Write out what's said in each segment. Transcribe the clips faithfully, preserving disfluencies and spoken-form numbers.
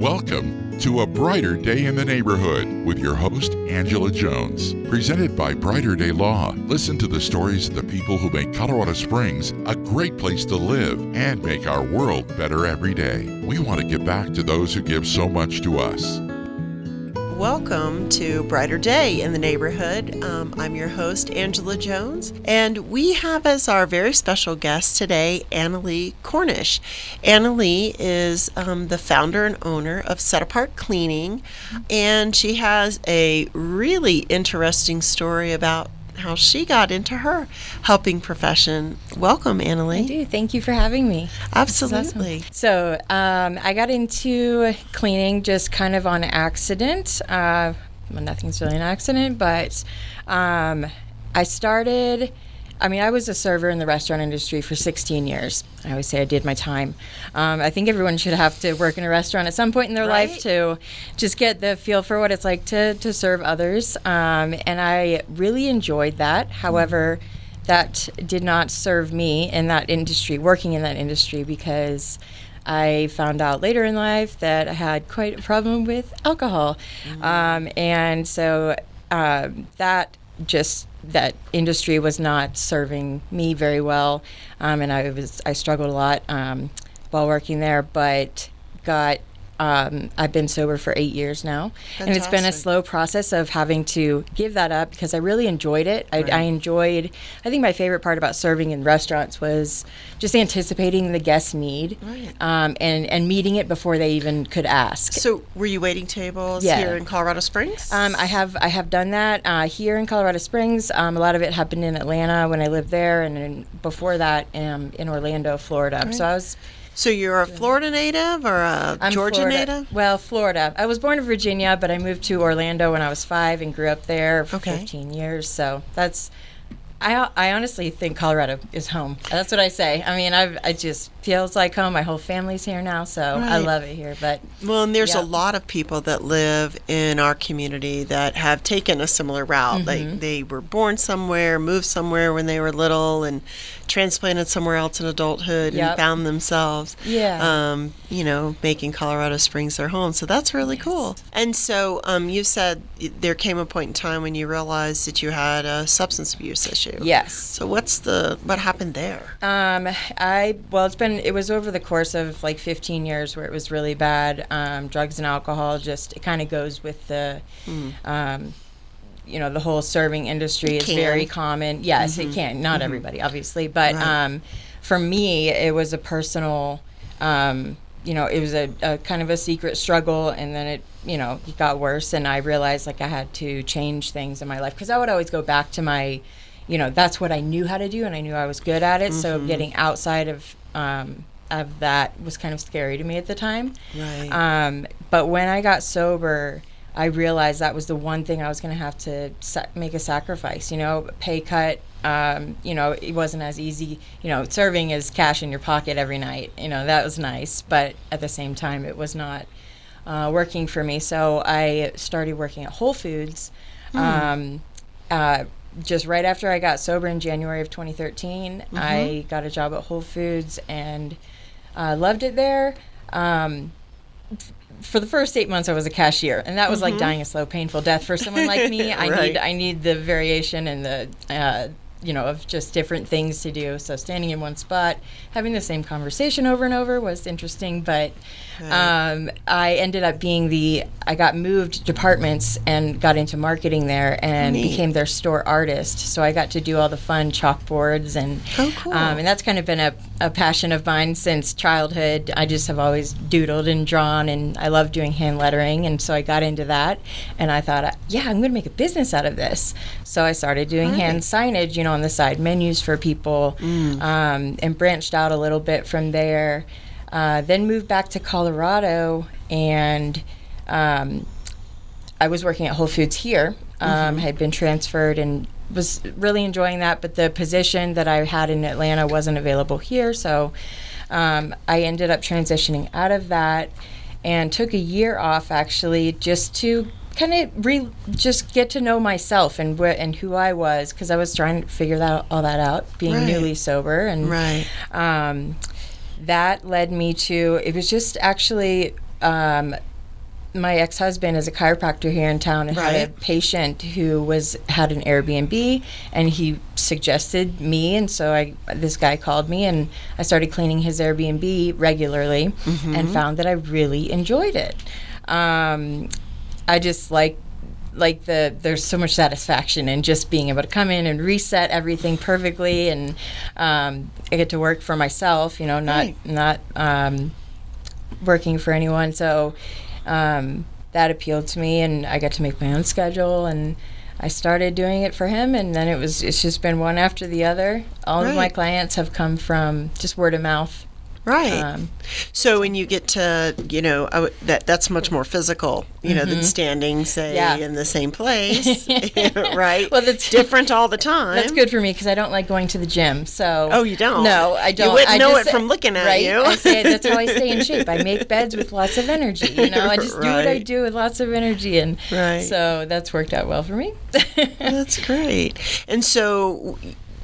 Welcome to A Brighter Day in the Neighborhood with your host, Angela Jones. Presented by Brighter Day Law. Listen to the stories of the people who make Colorado Springs a great place to live and make our world better every day. We want to give back to those who give so much to us. Welcome to Brighter Day in the Neighborhood. Um, I'm your host, Angela Jones, and we have as our very special guest today, Annelie Cornish. Annelie is um, the founder and owner of Set Apart Cleaning, and she has a really interesting story about how she got into her helping profession. Welcome, Annelie. I do. Thank you for having me. Absolutely. Awesome. So um, I got into cleaning just kind of on accident. Uh, well, nothing's really an accident, but um, I started, I mean, I was a server in the restaurant industry for sixteen years. I always say I did my time. Um, I think everyone should have to work in a restaurant at some point in their right? life to just get the feel for what it's like to, to serve others. Um, and I really enjoyed that. However, that did not serve me in that industry, working in that industry, because I found out later in life that I had quite a problem with alcohol. Mm-hmm. Um, and so uh, that just... that industry was not serving me very well, um, and I was I struggled a lot um, while working there, but got um, I've been sober for eight years now. Fantastic. And it's been a slow process of having to give that up because I really enjoyed it. Right. I, I enjoyed, I think my favorite part about serving in restaurants was just anticipating the guest need, right. um, and, and meeting it before they even could ask. So were you waiting tables yeah. here in Colorado Springs? Um, I have I have done that uh, here in Colorado Springs. Um, a lot of it happened in Atlanta when I lived there, and in, before that um, in Orlando, Florida. Right. So I was... So you're a Florida native or a I'm Georgia Florida. native? Well, Florida. I was born in Virginia, but I moved to Orlando when I was five and grew up there for okay. fifteen years. So that's, I I honestly think Colorado is home. That's what I say. I mean, I've, it just feels like home. My whole family's here now, so right. I love it here. But well, and there's yeah. a lot of people that live in our community that have taken a similar route. Mm-hmm. Like they were born somewhere, moved somewhere when they were little, and transplanted somewhere else in adulthood yep. and found themselves, yeah. um, you know, making Colorado Springs their home. So that's really yes. cool. And so um, you said there came a point in time when you realized that you had a substance abuse issue. Yes. So what's the what happened there? Um, I well, it's been it was over the course of like fifteen years where it was really bad. Um, drugs and alcohol just it kind of goes with the. Mm. Um, you know, the whole serving industry is very common. Yes, mm-hmm. it can. Not mm-hmm. everybody, obviously. But right. um, for me, it was a personal, um, you know, it was a, a kind of a secret struggle. And then it, you know, it got worse. And I realized, like, I had to change things in my life. Because I would always go back to my, you know, that's what I knew how to do. And I knew I was good at it. Mm-hmm. So getting outside of um, of that was kind of scary to me at the time. Right. Um, but when I got sober... I realized that was the one thing I was going to have to sa- make a sacrifice, you know, pay cut. Um, you know, it wasn't as easy. You know, serving is cash in your pocket every night. You know, that was nice. But at the same time, it was not uh, working for me. So I started working at Whole Foods mm. um, uh, just right after I got sober in January of twenty thirteen. Mm-hmm. I got a job at Whole Foods and uh, loved it there. Um, For the first eight months, I was a cashier, and that was mm-hmm. like dying a slow, painful death for someone like me. I right. need I need the variation and the, uh, you know, of just different things to do. So standing in one spot, having the same conversation over and over was interesting, but right. um, I ended up being the, I got moved departments and got into marketing there and Neat. became their store artist. So I got to do all the fun chalkboards, and oh, cool. um, and that's kind of been a a passion of mine since childhood. I just have always doodled and drawn, and I love doing hand lettering, and so I got into that, and I thought, yeah, I'm going to make a business out of this. So I started doing right. hand signage, you know, on the side menus for people, mm. um, and branched out a little bit from there. Uh, then moved back to Colorado, and um, I was working at Whole Foods here. Um, mm-hmm. I had been transferred and was really enjoying that, but the position that I had in Atlanta wasn't available here, so um, I ended up transitioning out of that and took a year off, actually, just to kind of re- just get to know myself and wh- and who I was, because I was trying to figure that all that out, being right. newly sober, and right. um, that led me to, it was just actually um, my ex-husband is a chiropractor here in town and right. had a patient who was had an Airbnb, and he suggested me, and so I this guy called me, and I started cleaning his Airbnb regularly mm-hmm. and found that I really enjoyed it. Um, I just like like the there's so much satisfaction in just being able to come in and reset everything perfectly, and um, I get to work for myself, you know, not right. not um, working for anyone. So um, that appealed to me, and I got to make my own schedule, and I started doing it for him, and then it was it's just been one after the other. All right. of my clients have come from just word of mouth. Right. Um, so when you get to, you know, I w- that that's much more physical, you mm-hmm. know, than standing, say, yeah. in the same place, right? Well, that's different all the time. That's good for me because I don't like going to the gym. So oh, you don't? No, I don't. You wouldn't I know just, it from looking at right? you. I say that's how I stay in shape. I make beds with lots of energy. You know, I just right. do what I do with lots of energy, and right. so that's worked out well for me. That's great. And so.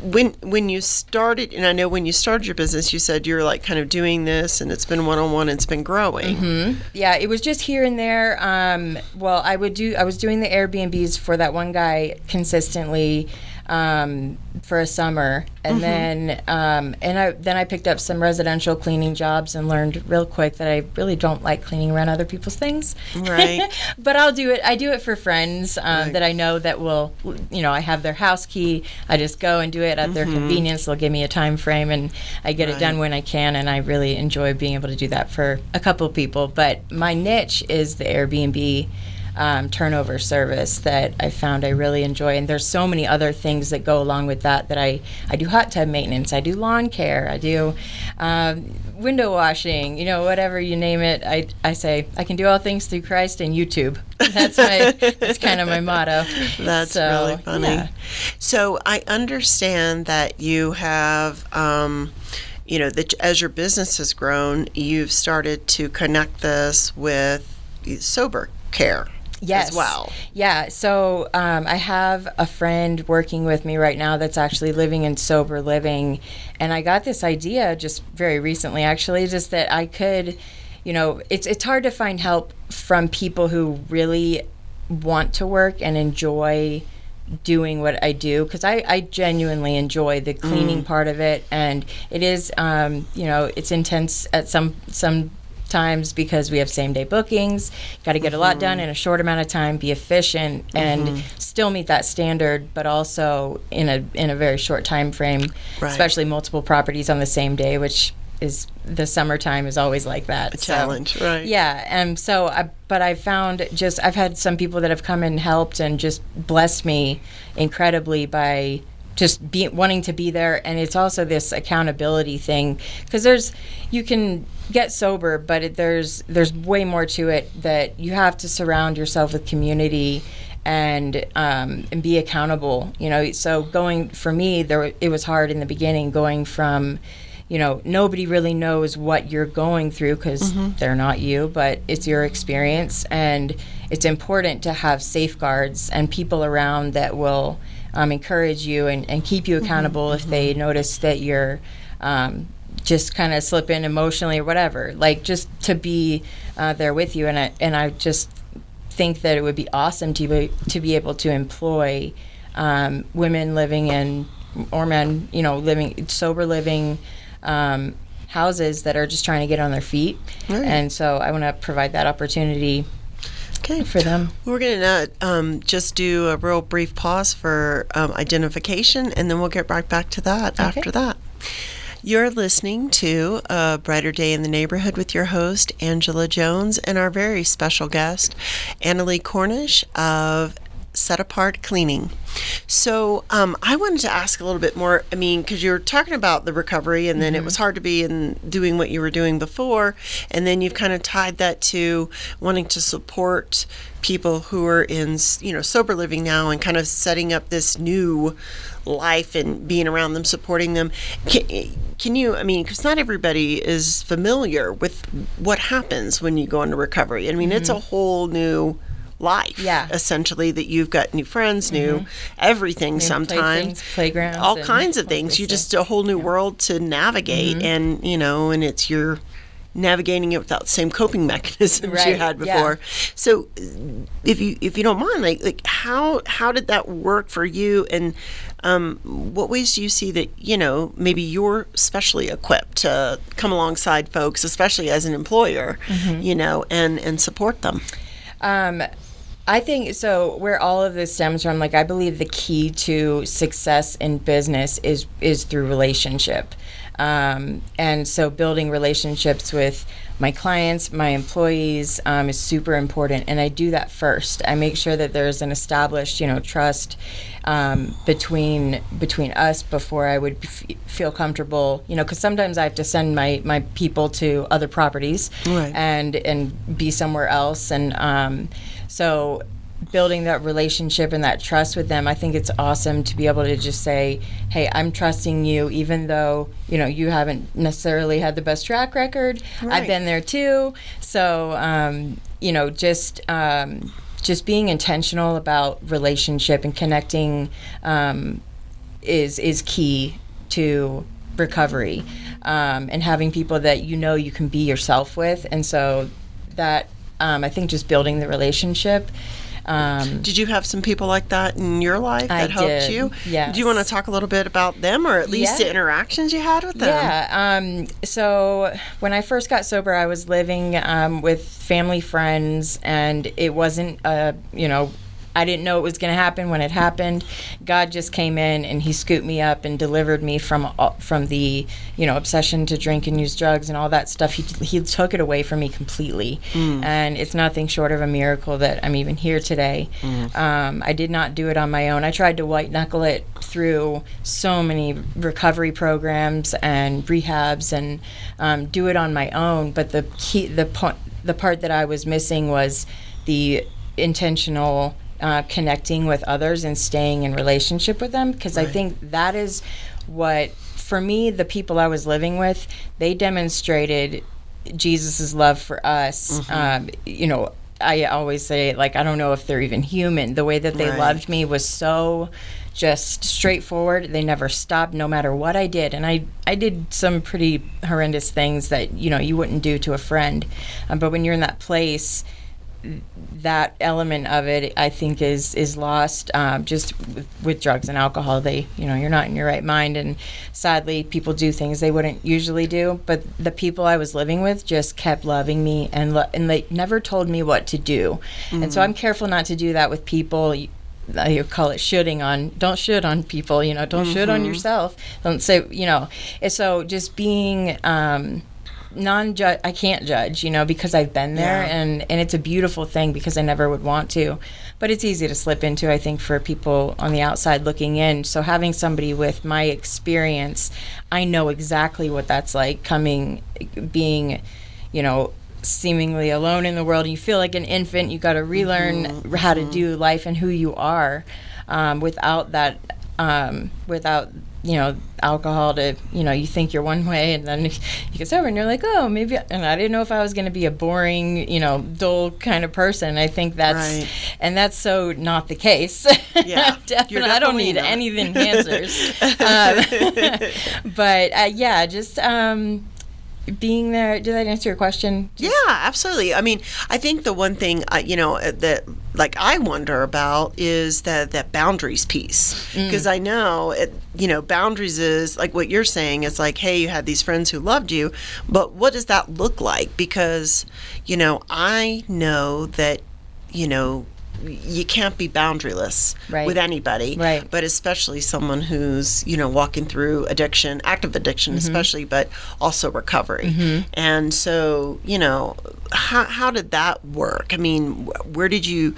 When when you started, and I know when you started your business, you said you were like kind of doing this, and it's been one-on-one, and it's been growing. Mm-hmm. Yeah, it was just here and there. Um, well, I would do. I was doing the Airbnbs for that one guy consistently um, for a summer, and mm-hmm. then um, and I then I picked up some residential cleaning jobs and learned real quick that I really don't like cleaning around other people's things. Right. But I'll do it. I do it for friends um, right. that I know that will. You know, I have their house key. I just go and do it. At their mm-hmm. convenience, they'll give me a time frame, and I get right. it done when I can, and I really enjoy being able to do that for a couple of people. But my niche is the Airbnb um, turnover service that I found I really enjoy, and there's so many other things that go along with that. That I I do hot tub maintenance, I do lawn care, I do um, window washing, you know, whatever you name it. I I say I can do all things through Christ and YouTube. That's my. That's kind of my motto. That's so, really funny. Yeah. So I understand that you have, um, you know, that as your business has grown, you've started to connect this with sober care. Yes. As well. Yeah. So um, I have a friend working with me right now that's actually living in sober living, and I got this idea just very recently, actually, just that I could. You know, it's it's hard to find help from people who really want to work and enjoy doing what I do, because I, I genuinely enjoy the cleaning mm. part of it, and it is, um, you know, it's intense at some some times because we have same-day bookings, got to get mm-hmm. a lot done in a short amount of time, be efficient, and mm-hmm. still meet that standard, but also in a in a very short time frame, right. especially multiple properties on the same day, which... is the summertime is always like that. A challenge, so, right. Yeah, and so, I, but I found just, I've had some people that have come and helped and just blessed me incredibly by just be, wanting to be there, and it's also this accountability thing, because there's, you can get sober, but it, there's there's way more to it, that you have to surround yourself with community and um, and be accountable, you know, so going, for me, there it was hard in the beginning going from, you know, nobody really knows what you're going through because mm-hmm. they're not you, but it's your experience, and it's important to have safeguards and people around that will um, encourage you and, and keep you accountable mm-hmm. if mm-hmm. they notice that you're um, just kind of slipping emotionally or whatever. Like, just to be uh, there with you, and I, and I just think that it would be awesome to be, to be able to employ um, women living in, or men, you know, living sober living. Um, houses that are just trying to get on their feet, right. and so I want to provide that opportunity okay. for them. We're going to um, just do a real brief pause for um, identification, and then we'll get right back to that okay. after that. You're listening to A Brighter Day in the Neighborhood with your host, Angela Jones, and our very special guest, Annelie Cornish of Set Apart Cleaning. So um, I wanted to ask a little bit more, I mean, because you were talking about the recovery, and then mm-hmm. it was hard to be in doing what you were doing before, and then you've kind of tied that to wanting to support people who are in, you know, sober living now, and kind of setting up this new life and being around them, supporting them. Can, can you, I mean, because not everybody is familiar with what happens when you go into recovery. I mean, mm-hmm. it's a whole new life, yeah. essentially, that you've got new friends, new mm-hmm. everything, new sometimes playthings, playgrounds, all kinds of things. You just a whole new yeah. world to navigate, mm-hmm. and you know, and it's your navigating it without the same coping mechanisms right. you had before. Yeah. So if you if you don't mind, like like how how did that work for you, and um, what ways do you see that, you know, maybe you're specially equipped to come alongside folks, especially as an employer, mm-hmm. you know, and, and support them? Um, I think so. Where all of this stems from, like I believe the key to success in business is is through relationship, um, and so building relationships with my clients, my employees um, is super important. And I do that first. I make sure that there's an established, you know, trust um, between between us before I would f- feel comfortable, you know, because sometimes I have to send my my people to other properties right. and and be somewhere else and. Um, So building that relationship and that trust with them, I think it's awesome to be able to just say, hey, I'm trusting you, even though, you know, you haven't necessarily had the best track record. Right. I've been there too. So, um, you know, just um, just being intentional about relationship and connecting um, is is key to recovery, um, and having people that, you know, you can be yourself with. And so that Um, I think just building the relationship. Um, did you have some people like that in your life that I helped did, you? Yes. Do you want to talk a little bit about them, or at least yeah. the interactions you had with them? Yeah. Um, so when I first got sober, I was living um, with family, friends, and it wasn't a, you know, I didn't know it was going to happen when it happened. God just came in and he scooped me up and delivered me from from the, you know, obsession to drink and use drugs and all that stuff. He he took it away from me completely. Mm. And it's nothing short of a miracle that I'm even here today. Mm. Um, I did not do it on my own. I tried to white knuckle it through so many recovery programs and rehabs and um, do it on my own. But the key, the po- the part that I was missing was the intentional Uh, connecting with others and staying in relationship with them, because right. I think that is what, for me, the people I was living with, they demonstrated Jesus's love for us. Mm-hmm. Um, you know, I always say, like, I don't know if they're even human. The way that they right. loved me was so just straightforward. They never stopped, no matter what I did. And I, I did some pretty horrendous things that, you know, you wouldn't do to a friend. Um, but when you're in that place, that element of it, I think, is is lost. Um, just with, with drugs and alcohol, they, you know, you're not in your right mind, and sadly, people do things they wouldn't usually do. But the people I was living with just kept loving me, and lo- and they never told me what to do. Mm-hmm. And so I'm careful not to do that with people. I call it shooting on. Don't shoot on people. You know, don't mm-hmm. shoot on yourself. Don't say, you know. And so just being. Um, non-judge I can't judge, you know, because I've been there, yeah. and and it's a beautiful thing, because I never would want to, but it's easy to slip into, I think, for people on the outside looking in. So having somebody with my experience, I know exactly what that's like, coming, being, you know, seemingly alone in the world. You feel like an infant. You got to relearn mm-hmm. how to do life and who you are, um, without that um, without you know, alcohol to, you know, you think you're one way, and then you get sober and you're like, oh, maybe, and I didn't know if I was going to be a boring, you know, dull kind of person. I think that's, right. and that's so not the case. Yeah. definitely, I don't need not. anything answers. um, but, uh, yeah, just, um, being there, did that answer your question? Just yeah, absolutely. I mean, I think the one thing, uh, you know, that like I wonder about is that that boundaries piece, because mm. I know, it, you know, boundaries is like what you're saying. It's like, hey, you had these friends who loved you, but what does that look like? Because, you know, I know that, you know, you can't be boundaryless right. with anybody, right. but especially someone who's, you know, walking through addiction, active addiction mm-hmm. especially, but also recovery. Mm-hmm. And so, you know, how how did that work? I mean, where did you,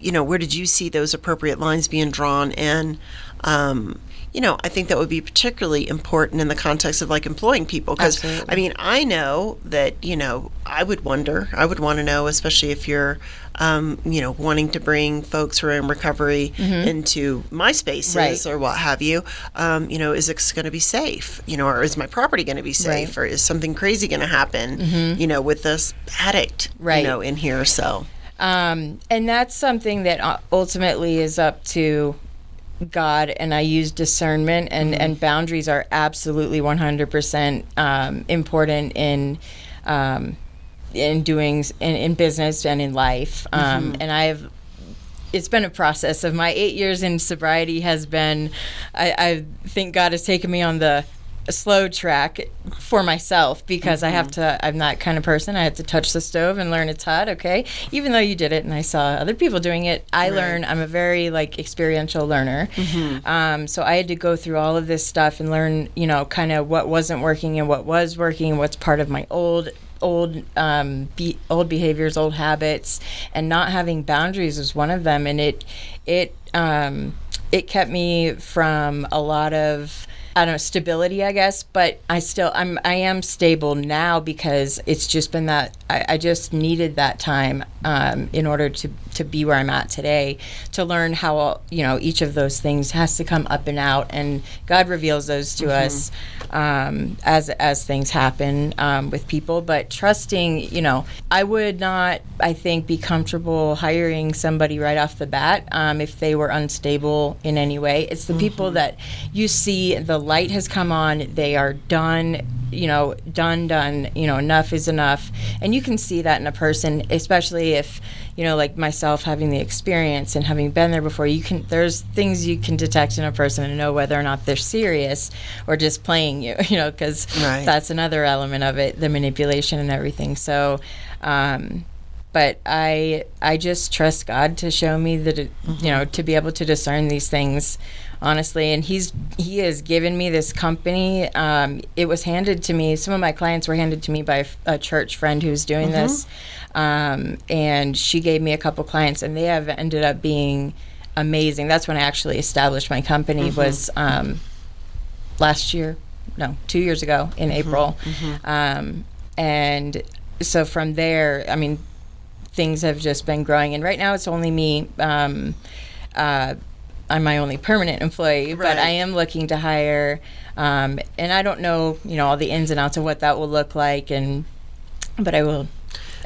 you know, where did you see those appropriate lines being drawn? And, um, you know, I think that would be particularly important in the context of, like, employing people. Because, I mean, I know that, you know, I would wonder, I would want to know, especially if you're, um, you know, wanting to bring folks who are in recovery mm-hmm. into my spaces right. or what have you, um, you know, is it going to be safe? You know, or is my property going to be safe? Right. Or is something crazy going to happen, mm-hmm. you know, with this addict, right. you know, in here? So, um, and that's something that ultimately is up to God, and I use discernment, and, and boundaries are absolutely one hundred percent um, important in um, in doings in, in business and in life. Um, mm-hmm. And I've, it's been a process of my eight years in sobriety has been, I, I think God has taken me on the slow track for myself, because mm-hmm. I have to, I'm that kind of person. I have to touch the stove and learn it's hot. Okay. Even though you did it and I saw other people doing it, I right. learn, I'm a very like experiential learner. Mm-hmm. Um, so I had to go through all of this stuff and learn, you know, kind of what wasn't working and what was working and what's part of my old old um be, old behaviors, old habits, and not having boundaries was one of them. And it it um it kept me from a lot of, I don't know, stability, I guess. But I still I'm I am stable now, because it's just been that I, I just needed that time um in order to to be where I'm at today, to learn how, you know, each of those things has to come up and out, and God reveals those to mm-hmm. us um as as things happen um with people. But trusting, you know, I would not I think be comfortable hiring somebody right off the bat um if they were unstable in any way. It's the mm-hmm. people that you see, the light has come on, they are done, you know, done done you know, enough is enough. And you can see that in a person, especially if, you know, like myself, having the experience and having been there before, you can, there's things you can detect in a person and know whether or not they're serious or just playing you, you know, because right. that's another element of it, the manipulation and everything. So, um, but I, I just trust God to show me that, it, mm-hmm. you know, to be able to discern these things honestly. And he's he has given me this company. Um, it was handed to me. Some of my clients were handed to me by a, a church friend who's doing mm-hmm. this. Um, and she gave me a couple clients, and they have ended up being amazing. That's when I actually established my company mm-hmm. was um, last year. No, two years ago in mm-hmm. April. Mm-hmm. Um, and so from there, I mean, things have just been growing. And right now it's only me. Um, uh, I'm my only permanent employee, right. but I am looking to hire, um, and I don't know, you know, all the ins and outs of what that will look like, and but I will.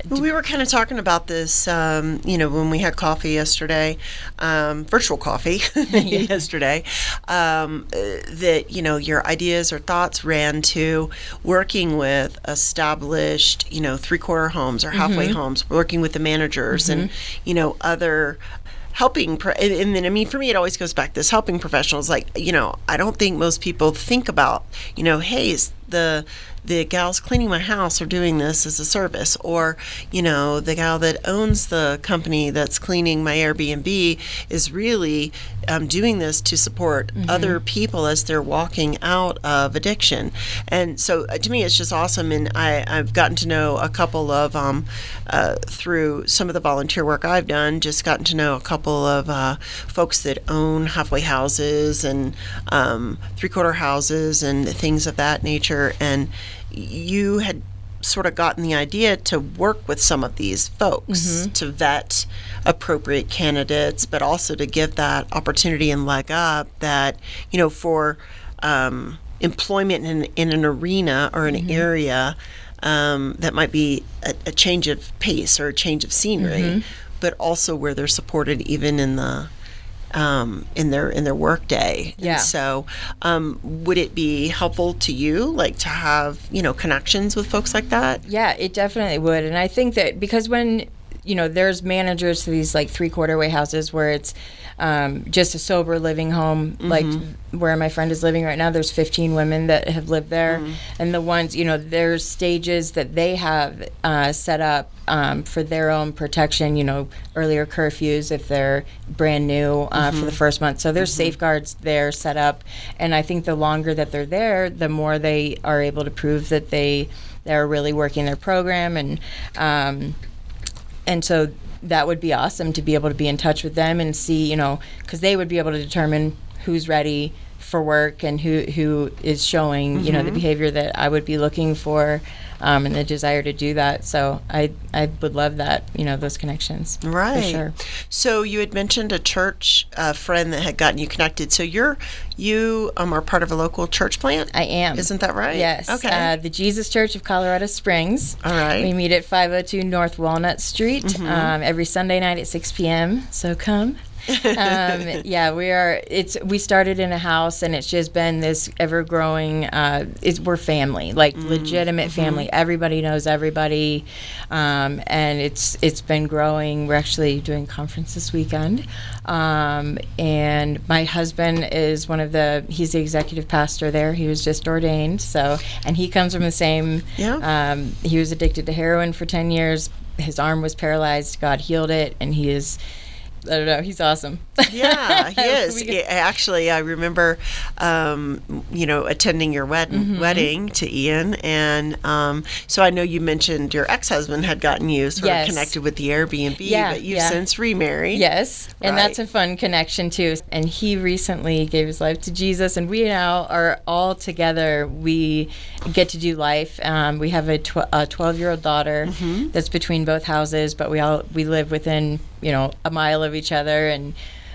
Well, we were kind of talking about this, um, you know, when we had coffee yesterday, um, virtual coffee yesterday, um, that, you know, your ideas or thoughts ran to working with established, you know, three-quarter homes or halfway mm-hmm. homes, working with the managers mm-hmm. and, you know, other helping, and then, I mean, for me, it always goes back to this, helping professionals. Like, you know, I don't think most people think about, you know, hey, is the the gals cleaning my house are doing this as a service, or, you know, the gal that owns the company that's cleaning my Airbnb is really um, doing this to support mm-hmm. other people as they're walking out of addiction. And so, uh, to me, it's just awesome. And I, I've gotten to know a couple of, um, uh, through some of the volunteer work I've done, just gotten to know a couple of uh, folks that own halfway houses and um, three-quarter houses and things of that nature. And you had sort of gotten the idea to work with some of these folks mm-hmm. to vet appropriate candidates, but also to give that opportunity and leg up that, you know, for um, employment in, in an arena or an mm-hmm. area um, that might be a, a change of pace or a change of scenery, mm-hmm. but also where they're supported even in the Um, in their in their work day. Yeah. And so um, would it be helpful to you, like, to have, you know, connections with folks like that? Yeah, it definitely would. And I think that because when, you know, there's managers to these, like, three-quarter way houses where it's um, just a sober living home, mm-hmm. like where my friend is living right now, there's fifteen women that have lived there. Mm-hmm. And the ones, you know, there's stages that they have uh, set up Um, for their own protection, you know, earlier curfews if they're brand new uh, mm-hmm. for the first month. So there's mm-hmm. safeguards there set up. And I think the longer that they're there, the more they are able to prove that they, they're really working their program. And um, and so that would be awesome to be able to be in touch with them and see, you know, because they would be able to determine who's ready for work and who, who is showing, mm-hmm. you know, the behavior that I would be looking for. Um, and the desire to do that. So I I would love that, you know, those connections. Right. For sure. So you had mentioned a church uh, friend that had gotten you connected. So you're, you um, are part of a local church plant? I am. Isn't that right? Yes. Okay. Uh, the Jesus Church of Colorado Springs. All right. We meet at five oh two North Walnut Street mm-hmm. um, every Sunday night at six p.m. So come. um, yeah, we are. It's we started in a house, and it's just been this ever-growing. Uh, it's we're family, like mm. legitimate family. Mm-hmm. Everybody knows everybody, um, and it's it's been growing. We're actually doing a conference this weekend, um, and my husband is one of the. He's the executive pastor there. He was just ordained, so and he comes from the same. Yeah. Um, he was addicted to heroin for ten years. His arm was paralyzed. God healed it, and he is. I don't know. He's awesome. Yeah, he is. Yeah, actually, I remember, um, you know, attending your wed- mm-hmm. wedding to Ian. And um, so I know you mentioned your ex-husband had gotten you sort yes. of connected with the Airbnb, yeah, but you've yeah. since remarried. Yes, right. And that's a fun connection, too. And he recently gave his life to Jesus, and we now are all together. We get to do life. Um, we have a, tw- a twelve-year-old daughter mm-hmm. that's between both houses, but we all we live within, you know, a mile of each other, and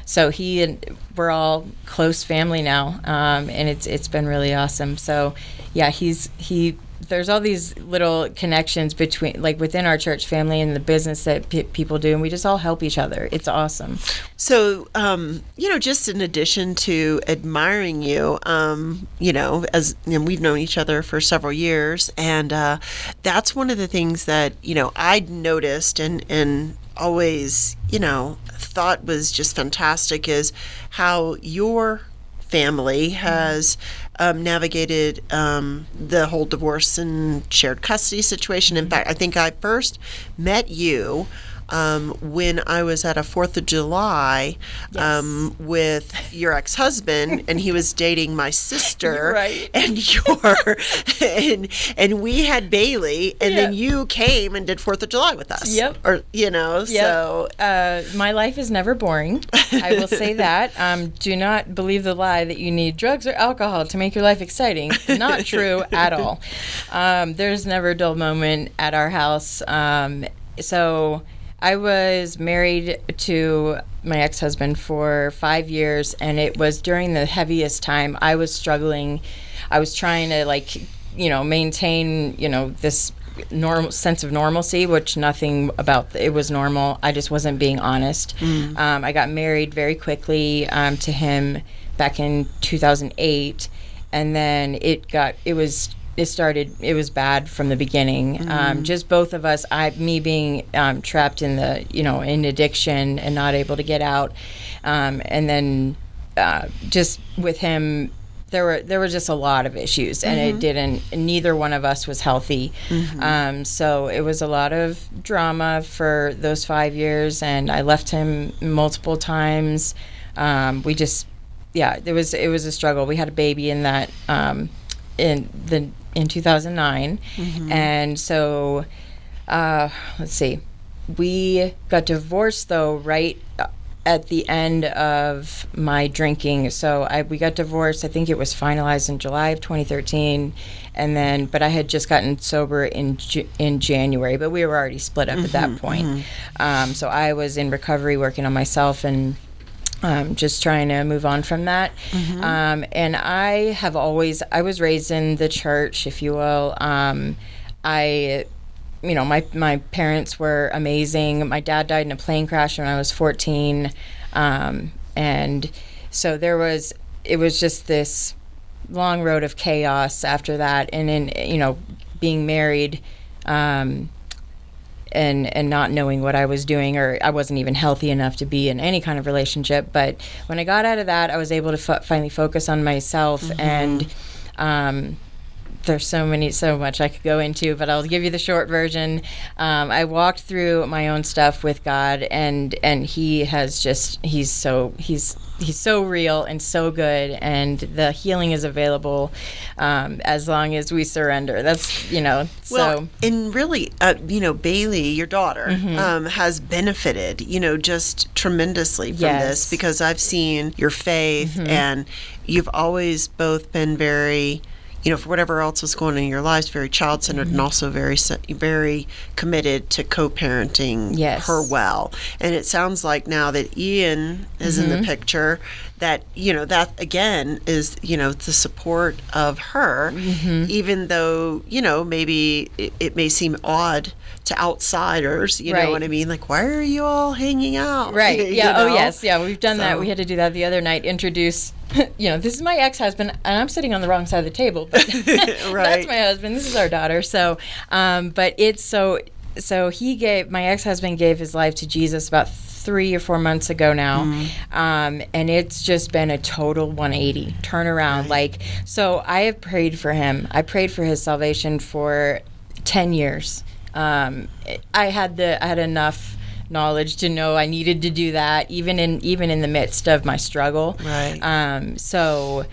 so he and we're all close family now, um, and it's it's been really awesome. So, yeah, he's he. There's all these little connections between, like, within our church family and the business that p- people do, and we just all help each other. It's awesome. So, um, you know, just in addition to admiring you, um, you know, as and we've known each other for several years, and uh, that's one of the things that, you know, I'd noticed and and always, you know, thought was just fantastic is how your family has um, navigated um, the whole divorce and shared custody situation. In fact, I think I first met you um, when I was at a fourth of July yes. um, with your ex-husband, and he was dating my sister, right. and your and and we had Bailey, and yeah. then you came and did fourth of July with us. Yep, or you know, yep. so uh, my life is never boring. I will say that. Um, do not believe the lie that you need drugs or alcohol to make your life exciting. Not true at all. Um, there's never a dull moment at our house. Um, so. I was married to my ex-husband for five years, and it was during the heaviest time. I was struggling. I was trying to, like, you know, maintain, you know, this normal sense of normalcy, which nothing about the, it was normal. I just wasn't being honest. Mm. Um, I got married very quickly um, to him back in two thousand eight, and then it got it was. It started, it was bad from the beginning. Mm-hmm. Um, just both of us, I, me being um, trapped in the, you know, in addiction and not able to get out. Um, and then uh, just with him, there were there were just a lot of issues, and mm-hmm. it didn't, neither one of us was healthy. Mm-hmm. Um, so it was a lot of drama for those five years, and I left him multiple times. Um, we just, yeah, there was it was a struggle. We had a baby in that, um, in the in two thousand nine, mm-hmm. and so uh, let's see, we got divorced though right at the end of my drinking. So I we got divorced. I think it was finalized in July of twenty thirteen, and then but I had just gotten sober in in January. But we were already split up mm-hmm, at that point. Mm-hmm. Um, so I was in recovery, working on myself and. Um, just trying to move on from that. Mm-hmm. Um, and I have always, I was raised in the church, if you will. Um, I, you know, my, my parents were amazing. My dad died in a plane crash when I was fourteen. Um, and so there was, it was just this long road of chaos after that. And then, you know, being married, um, And, and not knowing what I was doing, or I wasn't even healthy enough to be in any kind of relationship. But when I got out of that, I was able to fo- finally focus on myself. Mm-hmm. And um, there's so many, so much I could go into, but I'll give you the short version. Um, I walked through my own stuff with God, and and He has just, He's so He's He's so real and so good, and the healing is available um, as long as we surrender. That's, you know, well, so. And really, uh, you know, Bailey, your daughter, mm-hmm. um, has benefited, you know, just tremendously from yes. this, because I've seen your faith, mm-hmm. and you've always both been very, you know, for whatever else was going on in your lives, very child-centered, mm-hmm. and also very very committed to co-parenting yes. her well. And it sounds like now that Ian is mm-hmm. in the picture, that, you know, that again is, you know, the support of her, mm-hmm. even though, you know, maybe it, it may seem odd to outsiders, you right. know what I mean? Like, why are you all hanging out? Right. You, yeah. You know? Oh, yes. Yeah. We've done so. that. We had to do that the other night. Introduce, you know, this is my ex-husband, and I'm sitting on the wrong side of the table. But right. That's my husband. This is our daughter. So, um, but it's so, so he gave, my ex-husband gave his life to Jesus about three or four months ago now. Mm-hmm. Um, and it's just been a total one eighty turnaround. Right. Like, so I have prayed for him. I prayed for his salvation for ten years. Um, I had the I had enough knowledge to know I needed to do that, even in even in the midst of my struggle. Right. Um, so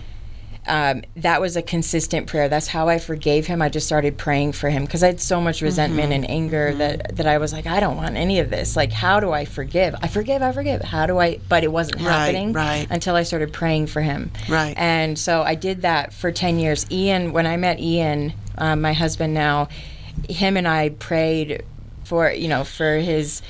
um, that was a consistent prayer. That's how I forgave him. I just started praying for him because I had so much resentment mm-hmm. and anger mm-hmm. that that I was like, I don't want any of this. Like, how do I forgive? I forgive. I forgive. How do I? But it wasn't right, happening right. until I started praying for him. Right. And so I did that for ten years. Ian, when I met Ian, um, my husband now. Him and I prayed for, you know, for his,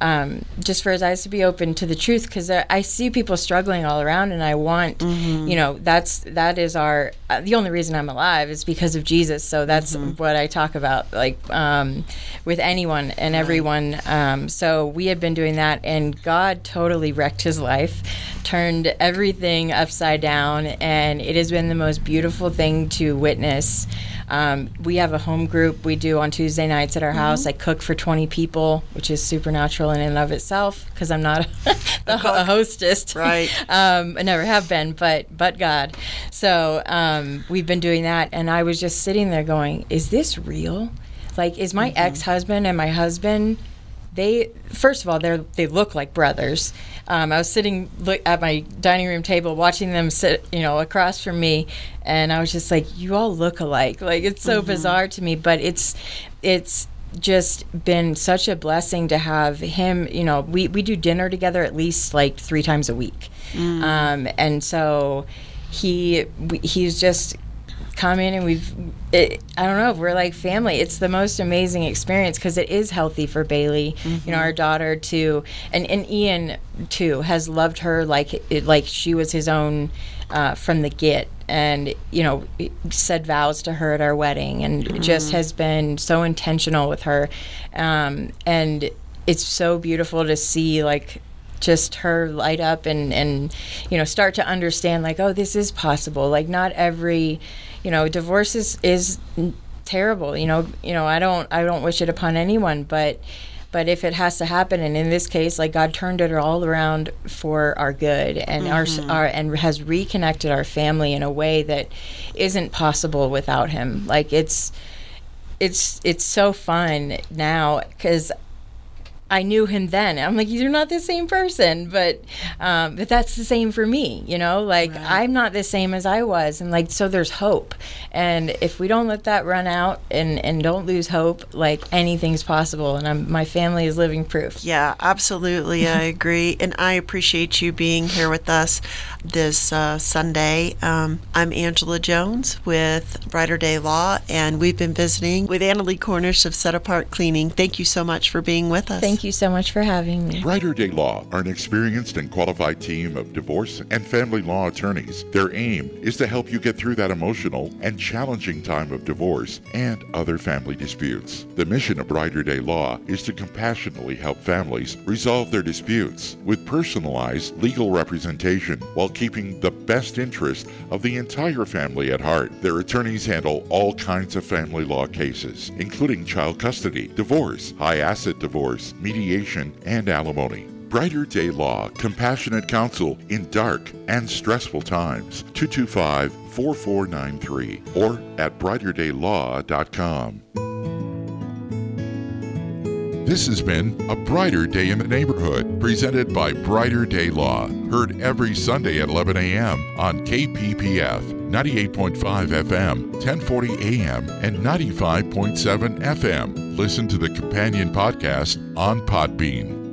um, just for his eyes to be open to the truth, because I, I see people struggling all around, and I want, mm-hmm. you know, that's that is our uh, the only reason I'm alive is because of Jesus. So that's mm-hmm. what I talk about, like um, with anyone and everyone. Um, so we had been doing that, and God totally wrecked his life, turned everything upside down, and it has been the most beautiful thing to witness. Um, we have a home group we do on Tuesday nights at our mm-hmm. house. I cook for twenty people, which is supernatural in and of itself, because I'm not a, a, a hostess. Right. um, I never have been, but but God. So um, we've been doing that, and I was just sitting there going, is this real? Like, is my mm-hmm. ex-husband and my husband... They first of all, they they look like brothers. Um, I was sitting look, at my dining room table, watching them sit, you know, across from me, and I was just like, "You all look alike." Like, it's so mm-hmm. bizarre to me, but it's it's just been such a blessing to have him. You know, we we do dinner together at least like three times a week, mm. um, and so he he's just. come in and we've it, I don't know, we're like family. It's the most amazing experience because it is healthy for Bailey, mm-hmm. you know, our daughter too, and, and Ian too has loved her like it, like she was his own uh, from the get, and you know, said vows to her at our wedding, and mm-hmm. just has been so intentional with her, um, and it's so beautiful to see like just her light up and and you know, start to understand like, oh, this is possible. Like, not every you know, divorce is, is terrible. You know, you know, I don't, I don't wish it upon anyone, but, but if it has to happen, and in this case, like, God turned it all around for our good, and mm-hmm. our, our, and has reconnected our family in a way that isn't possible without him. Like, it's, it's, it's so fun now because I knew him then. I'm like, you're not the same person, but um, but that's the same for me, you know? Like, right. I'm not the same as I was. And, like, so there's hope. And if we don't let that run out and, and don't lose hope, like, anything's possible. And I'm, my family is living proof. Yeah, absolutely. I agree. And I appreciate you being here with us this uh, Sunday. Um, I'm Angela Jones with Brighter Day Law, and we've been visiting with Annelie Cornish of Set Apart Cleaning. Thank you so much for being with us. Thank Thank you so much for having me. Brighter Day Law are an experienced and qualified team of divorce and family law attorneys. Their aim is to help you get through that emotional and challenging time of divorce and other family disputes. The mission of Brighter Day Law is to compassionately help families resolve their disputes with personalized legal representation while keeping the best interest of the entire family at heart. Their attorneys handle all kinds of family law cases, including child custody, divorce, high asset divorce, mediation, and alimony. Brighter Day Law, compassionate counsel in dark and stressful times. two two five, four four nine three or at brighter day law dot com. This has been A Brighter Day in the Neighborhood, presented by Brighter Day Law. Heard every Sunday at eleven a.m. on K P P F, ninety-eight point five F M, ten forty a.m. and ninety-five point seven F M. Listen to the companion podcast on Podbean.